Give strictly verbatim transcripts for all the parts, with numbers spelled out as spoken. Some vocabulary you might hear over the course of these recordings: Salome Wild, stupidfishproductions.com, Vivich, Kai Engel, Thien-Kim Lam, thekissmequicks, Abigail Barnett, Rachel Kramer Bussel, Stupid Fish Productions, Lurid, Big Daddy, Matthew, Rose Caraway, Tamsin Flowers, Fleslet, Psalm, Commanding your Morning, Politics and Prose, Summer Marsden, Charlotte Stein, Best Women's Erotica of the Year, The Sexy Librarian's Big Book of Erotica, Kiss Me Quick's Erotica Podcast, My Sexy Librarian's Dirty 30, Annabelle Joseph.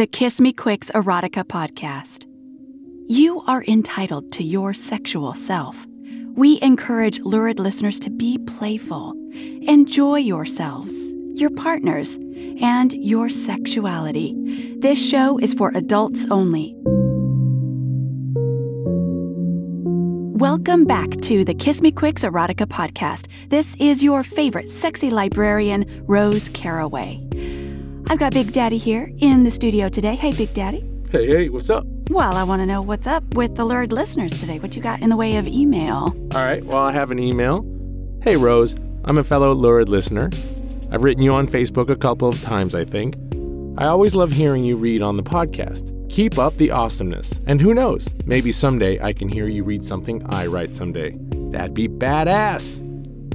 the Kiss Me Quick's Erotica Podcast. You are entitled to your sexual self. We encourage Lurid listeners to be playful. Enjoy yourselves, your partners, and your sexuality. This show is for adults only. Welcome back to the Kiss Me Quick's Erotica Podcast. This is your favorite sexy librarian, Rose Caraway. I've got Big Daddy here in the studio today. Hey, Big Daddy. Hey, hey, what's up? Well, I want to know what's up with the Lurid listeners today. What you got in the way of email? All right, well, I have an email. Hey, Rose, I'm a fellow Lurid listener. I've written you on Facebook a couple of times, I think. I always love hearing you read on the podcast. Keep up the awesomeness. And who knows, maybe someday I can hear you read something I write someday. That'd be badass.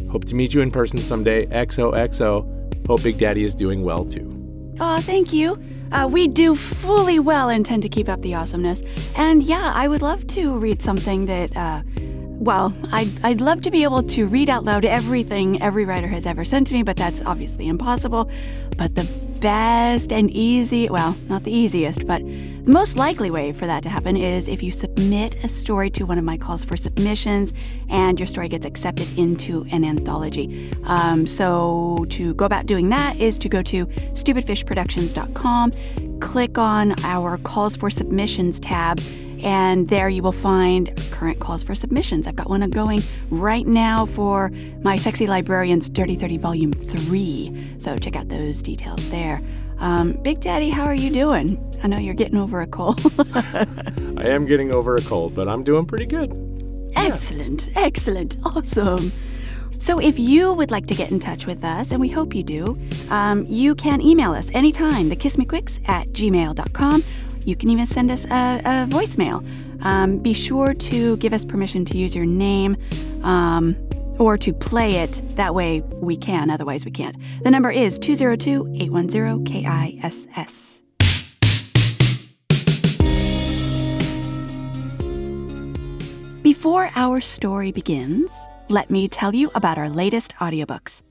Hope to meet you in person someday. X O X O. Hope Big Daddy is doing well too. Aw, oh, thank you. Uh, we do fully well intend to keep up the awesomeness. And yeah, I would love to read something that, uh, well, I'd, I'd love to be able to read out loud everything every writer has ever sent to me, but that's obviously impossible. But the best and easy, well, not the easiest, but the most likely way for that to happen is if you submit a story to one of my calls for submissions and your story gets accepted into an anthology. Um, so to go about doing that is to go to stupid fish productions dot com, click on our calls for submissions tab, and there you will find current calls for submissions. I've got one going right now for My Sexy Librarian's Dirty thirty Volume three. So check out those details there. Um, Big Daddy, how are you doing? I know you're getting over a cold. I am getting over a cold, but I'm doing pretty good. Excellent. Yeah. Excellent. Awesome. So if you would like to get in touch with us, and we hope you do, um, you can email us anytime, the kiss me quicks at gmail dot com. You can even send us a, a voicemail. Um, be sure to give us permission to use your name um, or to play it. That way we can, otherwise we can't. The number is two zero two, eight one zero, K I S S. Before our story begins, let me tell you about our latest audiobooks.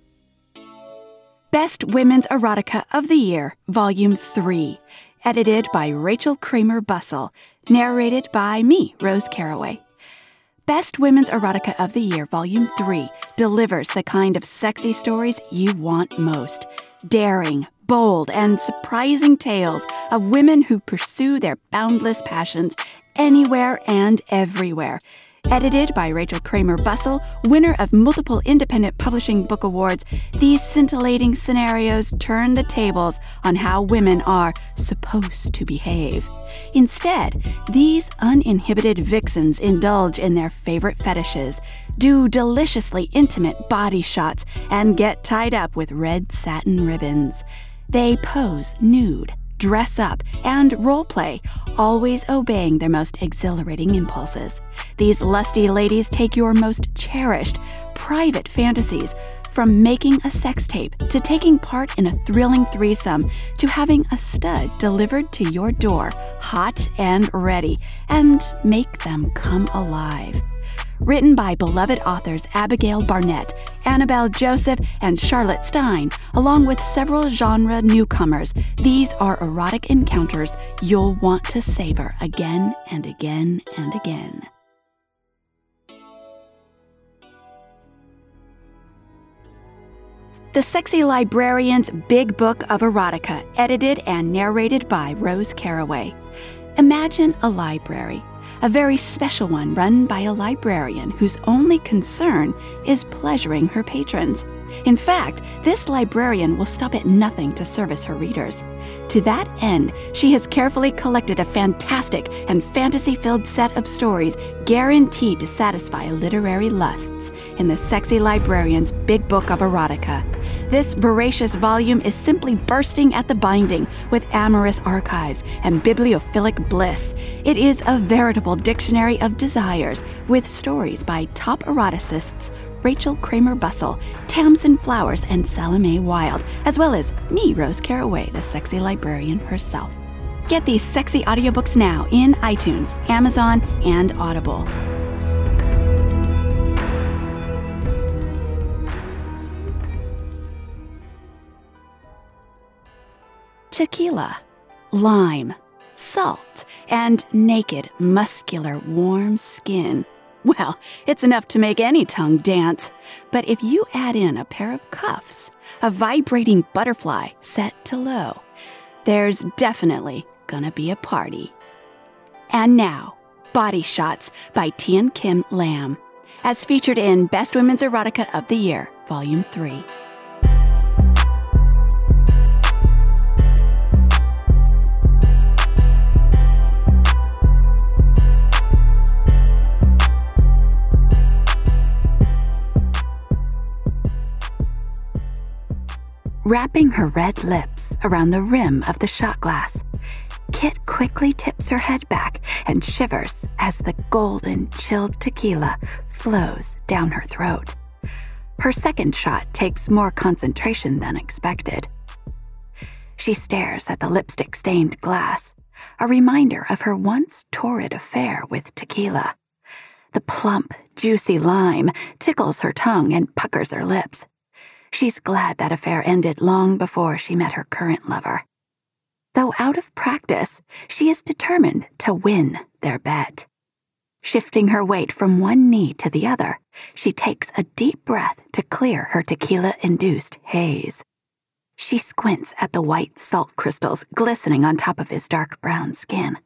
Best Women's Erotica of the Year, Volume three. Edited by Rachel Kramer Bussel, narrated by me, Rose Caraway. Best Women's Erotica of the Year, Volume three, delivers the kind of sexy stories you want most. Daring, bold, and surprising tales of women who pursue their boundless passions anywhere and everywhere. Edited by Rachel Kramer Bussel, winner of multiple independent publishing book awards, these scintillating scenarios turn the tables on how women are supposed to behave. Instead, these uninhibited vixens indulge in their favorite fetishes, do deliciously intimate body shots, and get tied up with red satin ribbons. They pose nude, dress up, and role-play, always obeying their most exhilarating impulses. These lusty ladies take your most cherished, private fantasies, from making a sex tape to taking part in a thrilling threesome to having a stud delivered to your door, hot and ready, and make them come alive. Written by beloved authors Abigail Barnett, Annabelle Joseph, and Charlotte Stein, along with several genre newcomers, these are erotic encounters you'll want to savor again and again and again. The Sexy Librarian's Big Book of Erotica, edited and narrated by Rose Caraway. Imagine a library. A very special one run by a librarian whose only concern is pleasuring her patrons. In fact, this librarian will stop at nothing to service her readers. To that end, she has carefully collected a fantastic and fantasy-filled set of stories guaranteed to satisfy literary lusts in The Sexy Librarian's Big Book of Erotica. This voracious volume is simply bursting at the binding with amorous archives and bibliophilic bliss. It is a veritable dictionary of desires, with stories by top eroticists Rachel Kramer Bussel, Tamsin Flowers, and Salome Wild, as well as me, Rose Caraway, the sexy librarian herself. Get these sexy audiobooks now in iTunes, Amazon, and Audible. Tequila, lime, salt, and naked, muscular, warm skin. Well, it's enough to make any tongue dance. But if you add in a pair of cuffs, a vibrating butterfly set to low, there's definitely gonna be a party. And now, Body Shots by Thien-Kim Lam, as featured in Best Women's Erotica of the Year, Volume three. Wrapping her red lips around the rim of the shot glass, Kit quickly tips her head back and shivers as the golden, chilled tequila flows down her throat. Her second shot takes more concentration than expected. She stares at the lipstick-stained glass, a reminder of her once torrid affair with tequila. The plump, juicy lime tickles her tongue and puckers her lips. She's glad that affair ended long before she met her current lover. Though out of practice, she is determined to win their bet. Shifting her weight from one knee to the other, she takes a deep breath to clear her tequila-induced haze. She squints at the white salt crystals glistening on top of his dark brown skin.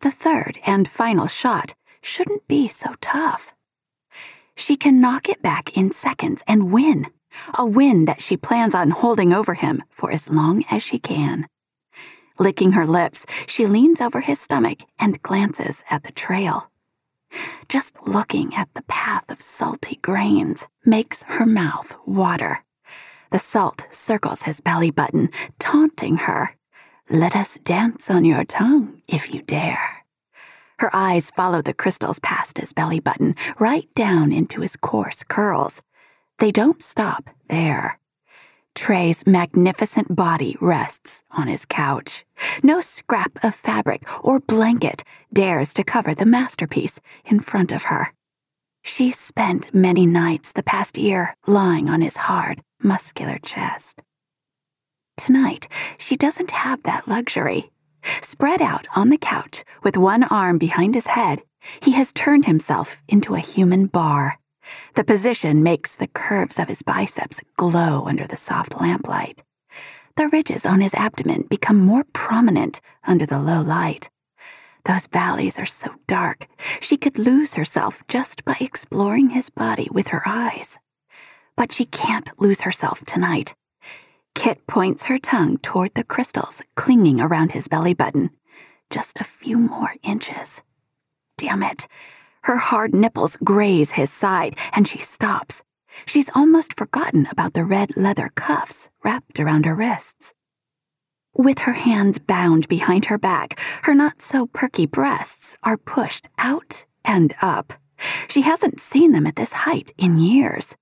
The third and final shot shouldn't be so tough. She can knock it back in seconds and win. A win that she plans on holding over him for as long as she can. Licking her lips, she leans over his stomach and glances at the trail. Just looking at the path of salty grains makes her mouth water. The salt circles his belly button, taunting her. Let us dance on your tongue if you dare. Her eyes follow the crystals past his belly button, right down into his coarse curls. They don't stop there. Trey's magnificent body rests on his couch. No scrap of fabric or blanket dares to cover the masterpiece in front of her. She spent many nights the past year lying on his hard, muscular chest. Tonight, she doesn't have that luxury. Spread out on the couch with one arm behind his head, he has turned himself into a human bar. The position makes the curves of his biceps glow under the soft lamplight. The ridges on his abdomen become more prominent under the low light. Those valleys are so dark, she could lose herself just by exploring his body with her eyes. But she can't lose herself tonight. Kit points her tongue toward the crystals clinging around his belly button. Just a few more inches. Damn it. Her hard nipples graze his side, and she stops. She's almost forgotten about the red leather cuffs wrapped around her wrists. With her hands bound behind her back, her not-so-perky breasts are pushed out and up. She hasn't seen them at this height in years.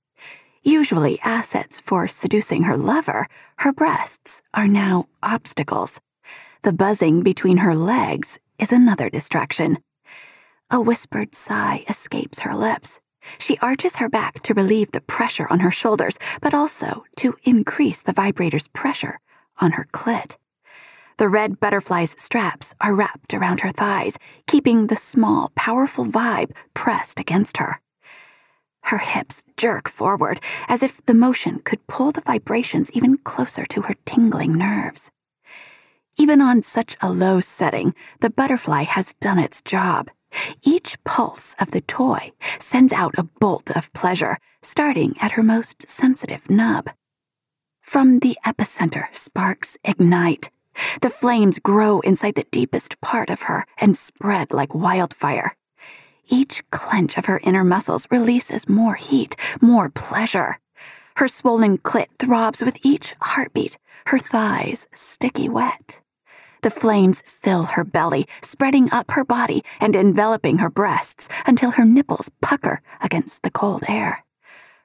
Usually assets for seducing her lover, her breasts are now obstacles. The buzzing between her legs is another distraction. A whispered sigh escapes her lips. She arches her back to relieve the pressure on her shoulders, but also to increase the vibrator's pressure on her clit. The red butterfly's straps are wrapped around her thighs, keeping the small, powerful vibe pressed against her. Her hips jerk forward, as if the motion could pull the vibrations even closer to her tingling nerves. Even on such a low setting, the butterfly has done its job. Each pulse of the toy sends out a bolt of pleasure, starting at her most sensitive nub. From the epicenter, sparks ignite. The flames grow inside the deepest part of her and spread like wildfire. Each clench of her inner muscles releases more heat, more pleasure. Her swollen clit throbs with each heartbeat, her thighs sticky wet. The flames fill her belly, spreading up her body and enveloping her breasts until her nipples pucker against the cold air.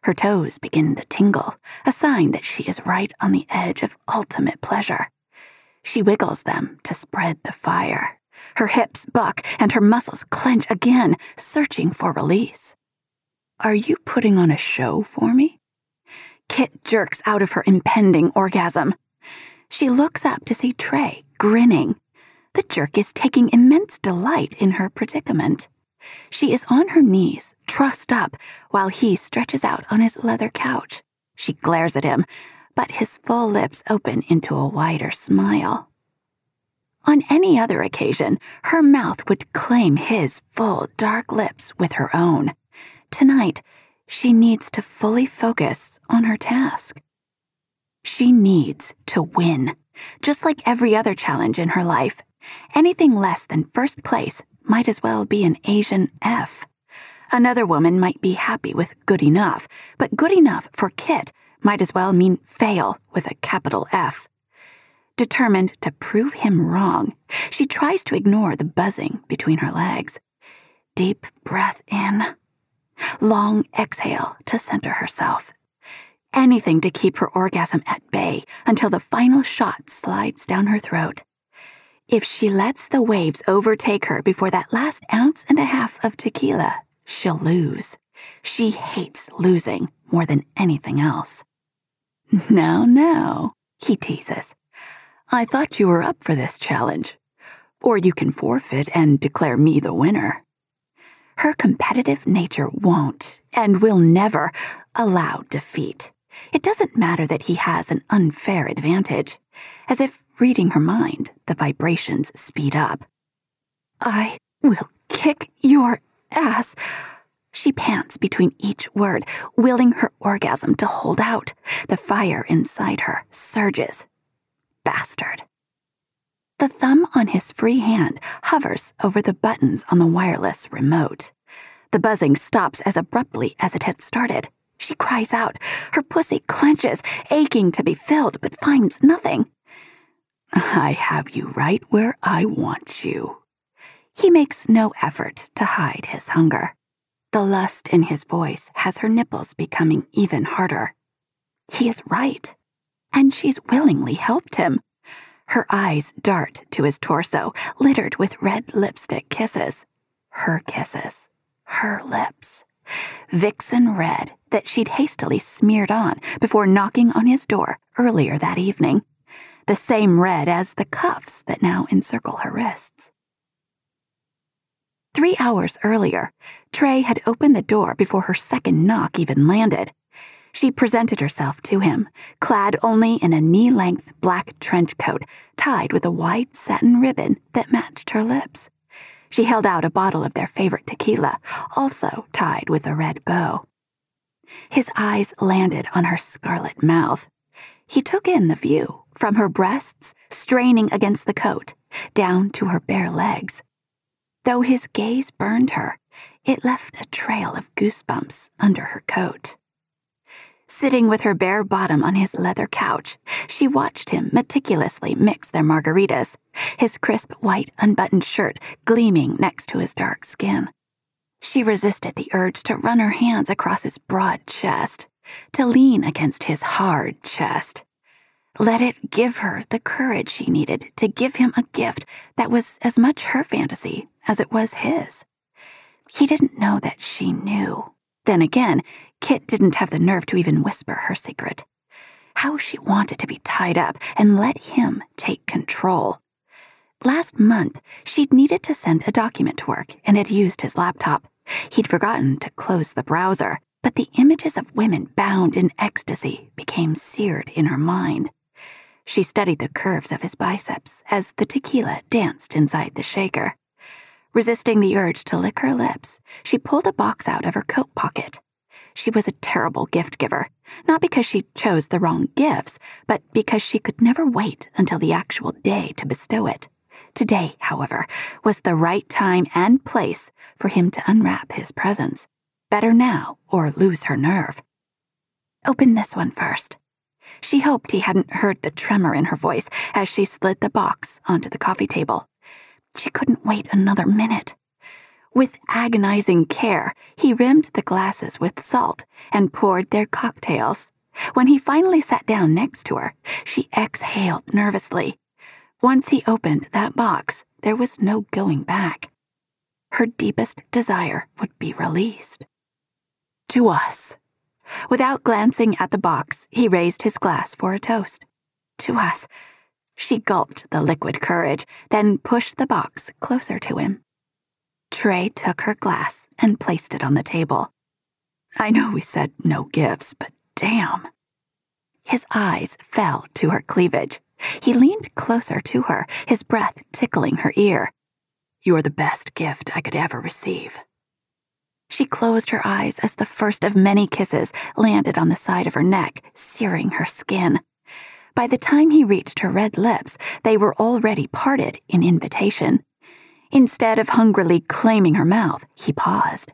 Her toes begin to tingle, a sign that she is right on the edge of ultimate pleasure. She wiggles them to spread the fire. Her hips buck and her muscles clench again, searching for release. Are you putting on a show for me? Kit jerks out of her impending orgasm. She looks up to see Trey grinning, The jerk is taking immense delight in her predicament. She is on her knees, trussed up, while he stretches out on his leather couch. She glares at him, but his full lips open into a wider smile. On any other occasion, her mouth would claim his full, dark lips with her own. Tonight, she needs to fully focus on her task. She needs to win, just like every other challenge in her life. Anything less than first place might as well be an Asian F. Another woman might be happy with good enough, but good enough for Kit might as well mean fail with a capital F. Determined to prove him wrong, she tries to ignore the buzzing between her legs. Deep breath in. Long exhale to center herself. Anything to keep her orgasm at bay until the final shot slides down her throat. If she lets the waves overtake her before that last ounce and a half of tequila, she'll lose. She hates losing more than anything else. "Now, now," he teases. "I thought you were up for this challenge. Or you can forfeit and declare me the winner." Her competitive nature won't, and will never, allow defeat. It doesn't matter that he has an unfair advantage. As if reading her mind, the vibrations speed up. "I will kick your ass," she pants between each word, willing her orgasm to hold out. The fire inside her surges. Bastard. The thumb on his free hand hovers over the buttons on the wireless remote. The buzzing stops as abruptly as it had started. She cries out. Her pussy clenches, aching to be filled, but finds nothing. "I have you right where I want you." He makes no effort to hide his hunger. The lust in his voice has her nipples becoming even harder. He is right, and she's willingly helped him. Her eyes dart to his torso, littered with red lipstick kisses. Her kisses. Her lips. Vixen red that she'd hastily smeared on before knocking on his door earlier that evening. The same red as the cuffs that now encircle her wrists. Three hours earlier, Trey had opened the door before her second knock even landed. She presented herself to him, clad only in a knee-length black trench coat tied with a wide satin ribbon that matched her lips. She held out a bottle of their favorite tequila, also tied with a red bow. His eyes landed on her scarlet mouth. He took in the view, from her breasts straining against the coat, down to her bare legs. Though his gaze burned her, it left a trail of goosebumps under her coat. Sitting with her bare bottom on his leather couch, she watched him meticulously mix their margaritas, his crisp white unbuttoned shirt gleaming next to his dark skin. She resisted the urge to run her hands across his broad chest, to lean against his hard chest. Let it give her the courage she needed to give him a gift that was as much her fantasy as it was his. He didn't know that she knew. Then again, Kit didn't have the nerve to even whisper her secret. How she wanted to be tied up and let him take control. Last month, she'd needed to send a document to work and had used his laptop. He'd forgotten to close the browser, but the images of women bound in ecstasy became seared in her mind. She studied the curves of his biceps as the tequila danced inside the shaker. Resisting the urge to lick her lips, she pulled a box out of her coat pocket. She was a terrible gift giver, not because she chose the wrong gifts, but because she could never wait until the actual day to bestow it. Today, however, was the right time and place for him to unwrap his presents. Better now or lose her nerve. Open this one first. She hoped he hadn't heard the tremor in her voice as she slid the box onto the coffee table. She couldn't wait another minute. With agonizing care, he rimmed the glasses with salt and poured their cocktails. When he finally sat down next to her, she exhaled nervously. Once he opened that box, there was no going back. Her deepest desire would be released. To us. Without glancing at the box, he raised his glass for a toast. To us. She gulped the liquid courage, then pushed the box closer to him. Trey took her glass and placed it on the table. I know we said no gifts, but damn. His eyes fell to her cleavage. He leaned closer to her, his breath tickling her ear. You're the best gift I could ever receive. She closed her eyes as the first of many kisses landed on the side of her neck, searing her skin. By the time he reached her red lips, they were already parted in invitation. Instead of hungrily claiming her mouth, he paused.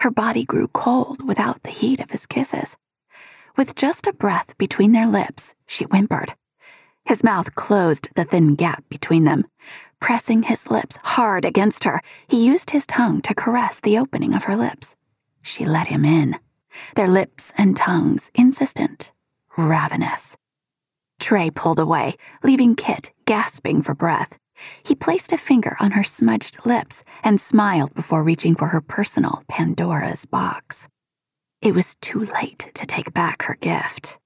Her body grew cold without the heat of his kisses. With just a breath between their lips, she whimpered. His mouth closed the thin gap between them. Pressing his lips hard against her, he used his tongue to caress the opening of her lips. She let him in, their lips and tongues insistent, ravenous. Trey pulled away, leaving Kit gasping for breath. He placed a finger on her smudged lips and smiled before reaching for her personal Pandora's box. It was too late to take back her gift.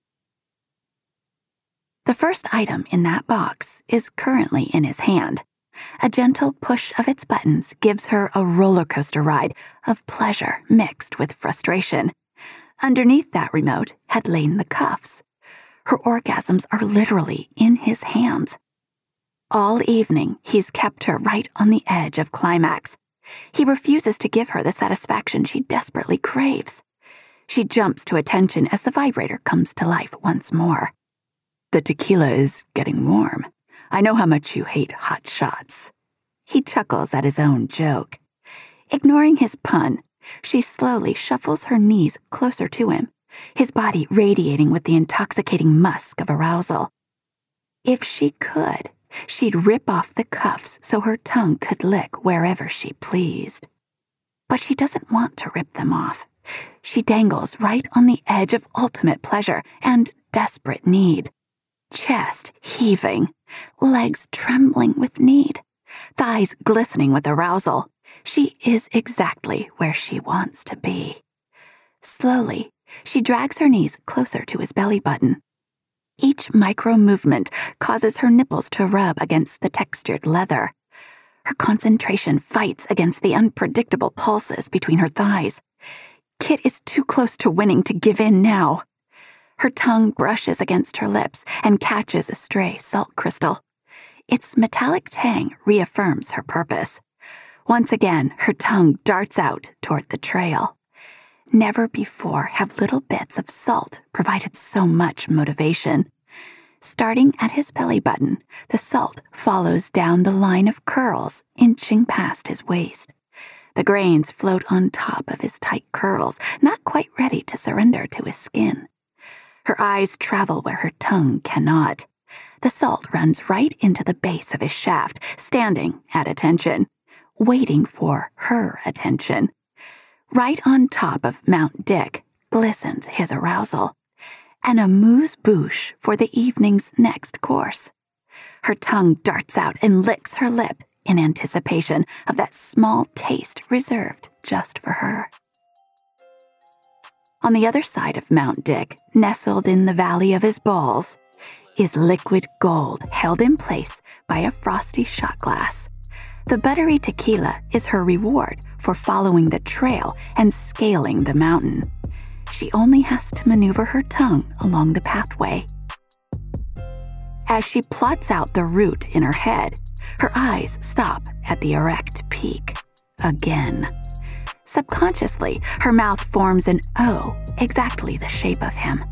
The first item in that box is currently in his hand. A gentle push of its buttons gives her a roller coaster ride of pleasure mixed with frustration. Underneath that remote had lain the cuffs. Her orgasms are literally in his hands. All evening, he's kept her right on the edge of climax. He refuses to give her the satisfaction she desperately craves. She jumps to attention as the vibrator comes to life once more. The tequila is getting warm. I know how much you hate hot shots. He chuckles at his own joke. Ignoring his pun, she slowly shuffles her knees closer to him, his body radiating with the intoxicating musk of arousal. If she could, she'd rip off the cuffs so her tongue could lick wherever she pleased. But she doesn't want to rip them off. She dangles right on the edge of ultimate pleasure and desperate need. Chest heaving, legs trembling with need, thighs glistening with arousal. She is exactly where she wants to be. Slowly, she drags her knees closer to his belly button. Each micro-movement causes her nipples to rub against the textured leather. Her concentration fights against the unpredictable pulses between her thighs. Kit is too close to winning to give in now. Her tongue brushes against her lips and catches a stray salt crystal. Its metallic tang reaffirms her purpose. Once again, her tongue darts out toward the trail. Never before have little bits of salt provided so much motivation. Starting at his belly button, the salt follows down the line of curls, inching past his waist. The grains float on top of his tight curls, not quite ready to surrender to his skin. Her eyes travel where her tongue cannot. The salt runs right into the base of his shaft, standing at attention, waiting for her attention. Right on top of Mount Dick glistens his arousal, an amuse-bouche for the evening's next course. Her tongue darts out and licks her lip in anticipation of that small taste reserved just for her. On the other side of Mount Dick, nestled in the valley of his balls, is liquid gold held in place by a frosty shot glass. The buttery tequila is her reward for following the trail and scaling the mountain. She only has to maneuver her tongue along the pathway. As she plots out the route in her head, her eyes stop at the erect peak again. Subconsciously, her mouth forms an O, exactly the shape of him.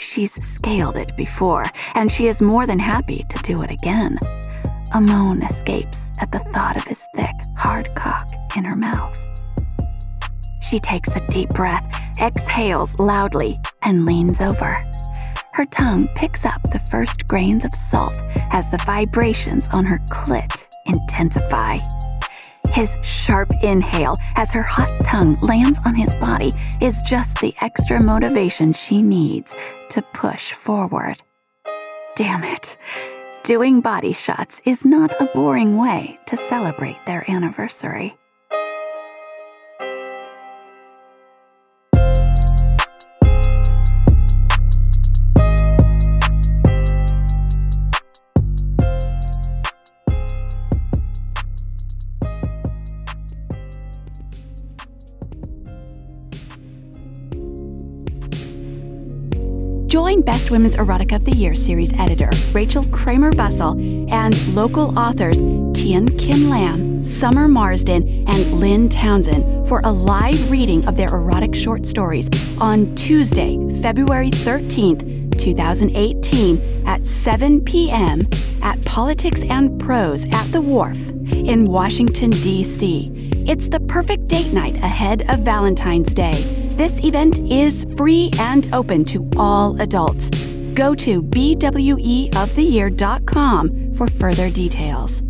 She's scaled it before, and she is more than happy to do it again. A moan escapes at the thought of his thick, hard cock in her mouth. She takes a deep breath, exhales loudly, and leans over. Her tongue picks up the first grains of salt as the vibrations on her clit intensify. His sharp inhale as her hot tongue lands on his body is just the extra motivation she needs to push forward. Damn it. Doing body shots is not a boring way to celebrate their anniversary. join Best Women's Erotica of the Year series editor Rachel Kramer Bussel and local authors Thien-Kim Lam, Summer Marsden, and Lynn Townsend for a live reading of their erotic short stories on Tuesday, February thirteenth, two thousand eighteen at seven p.m. at Politics and Prose at the Wharf in Washington, D C It's the perfect date night ahead of Valentine's Day. This event is free and open to all adults. Go to b w e of the year dot com for further details.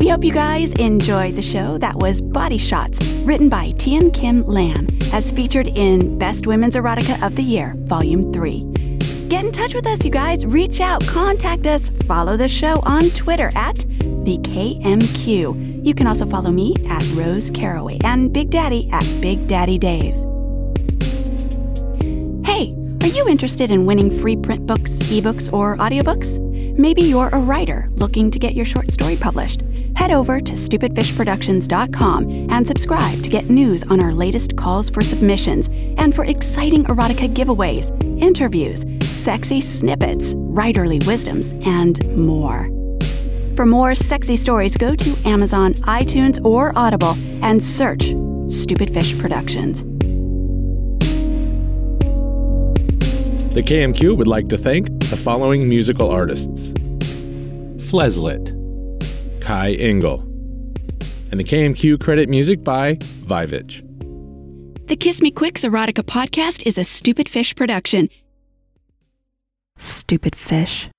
We hope you guys enjoyed the show. That was Body Shots, written by Thien-Kim Lam, as featured in Best Women's Erotica of the Year, Volume three. Get in touch with us, you guys. Reach out, contact us, follow the show on Twitter at the K M Q. You can also follow me at Rose Caraway and Big Daddy at Big Daddy Dave. Hey, are you interested in winning free print books, ebooks, or audiobooks? Maybe you're a writer looking to get your short story published. Head over to stupid fish productions dot com and subscribe to get news on our latest calls for submissions and for exciting erotica giveaways, interviews, sexy snippets, writerly wisdoms, and more. For more sexy stories, go to Amazon, iTunes, or Audible and search Stupid Fish Productions. The K M Q would like to thank the following musical artists: Fleslet, Kai Engel, and the K M Q credit music by Vivich. The Kiss Me Quick's Erotica Podcast is a Stupid Fish production. Stupid Fish.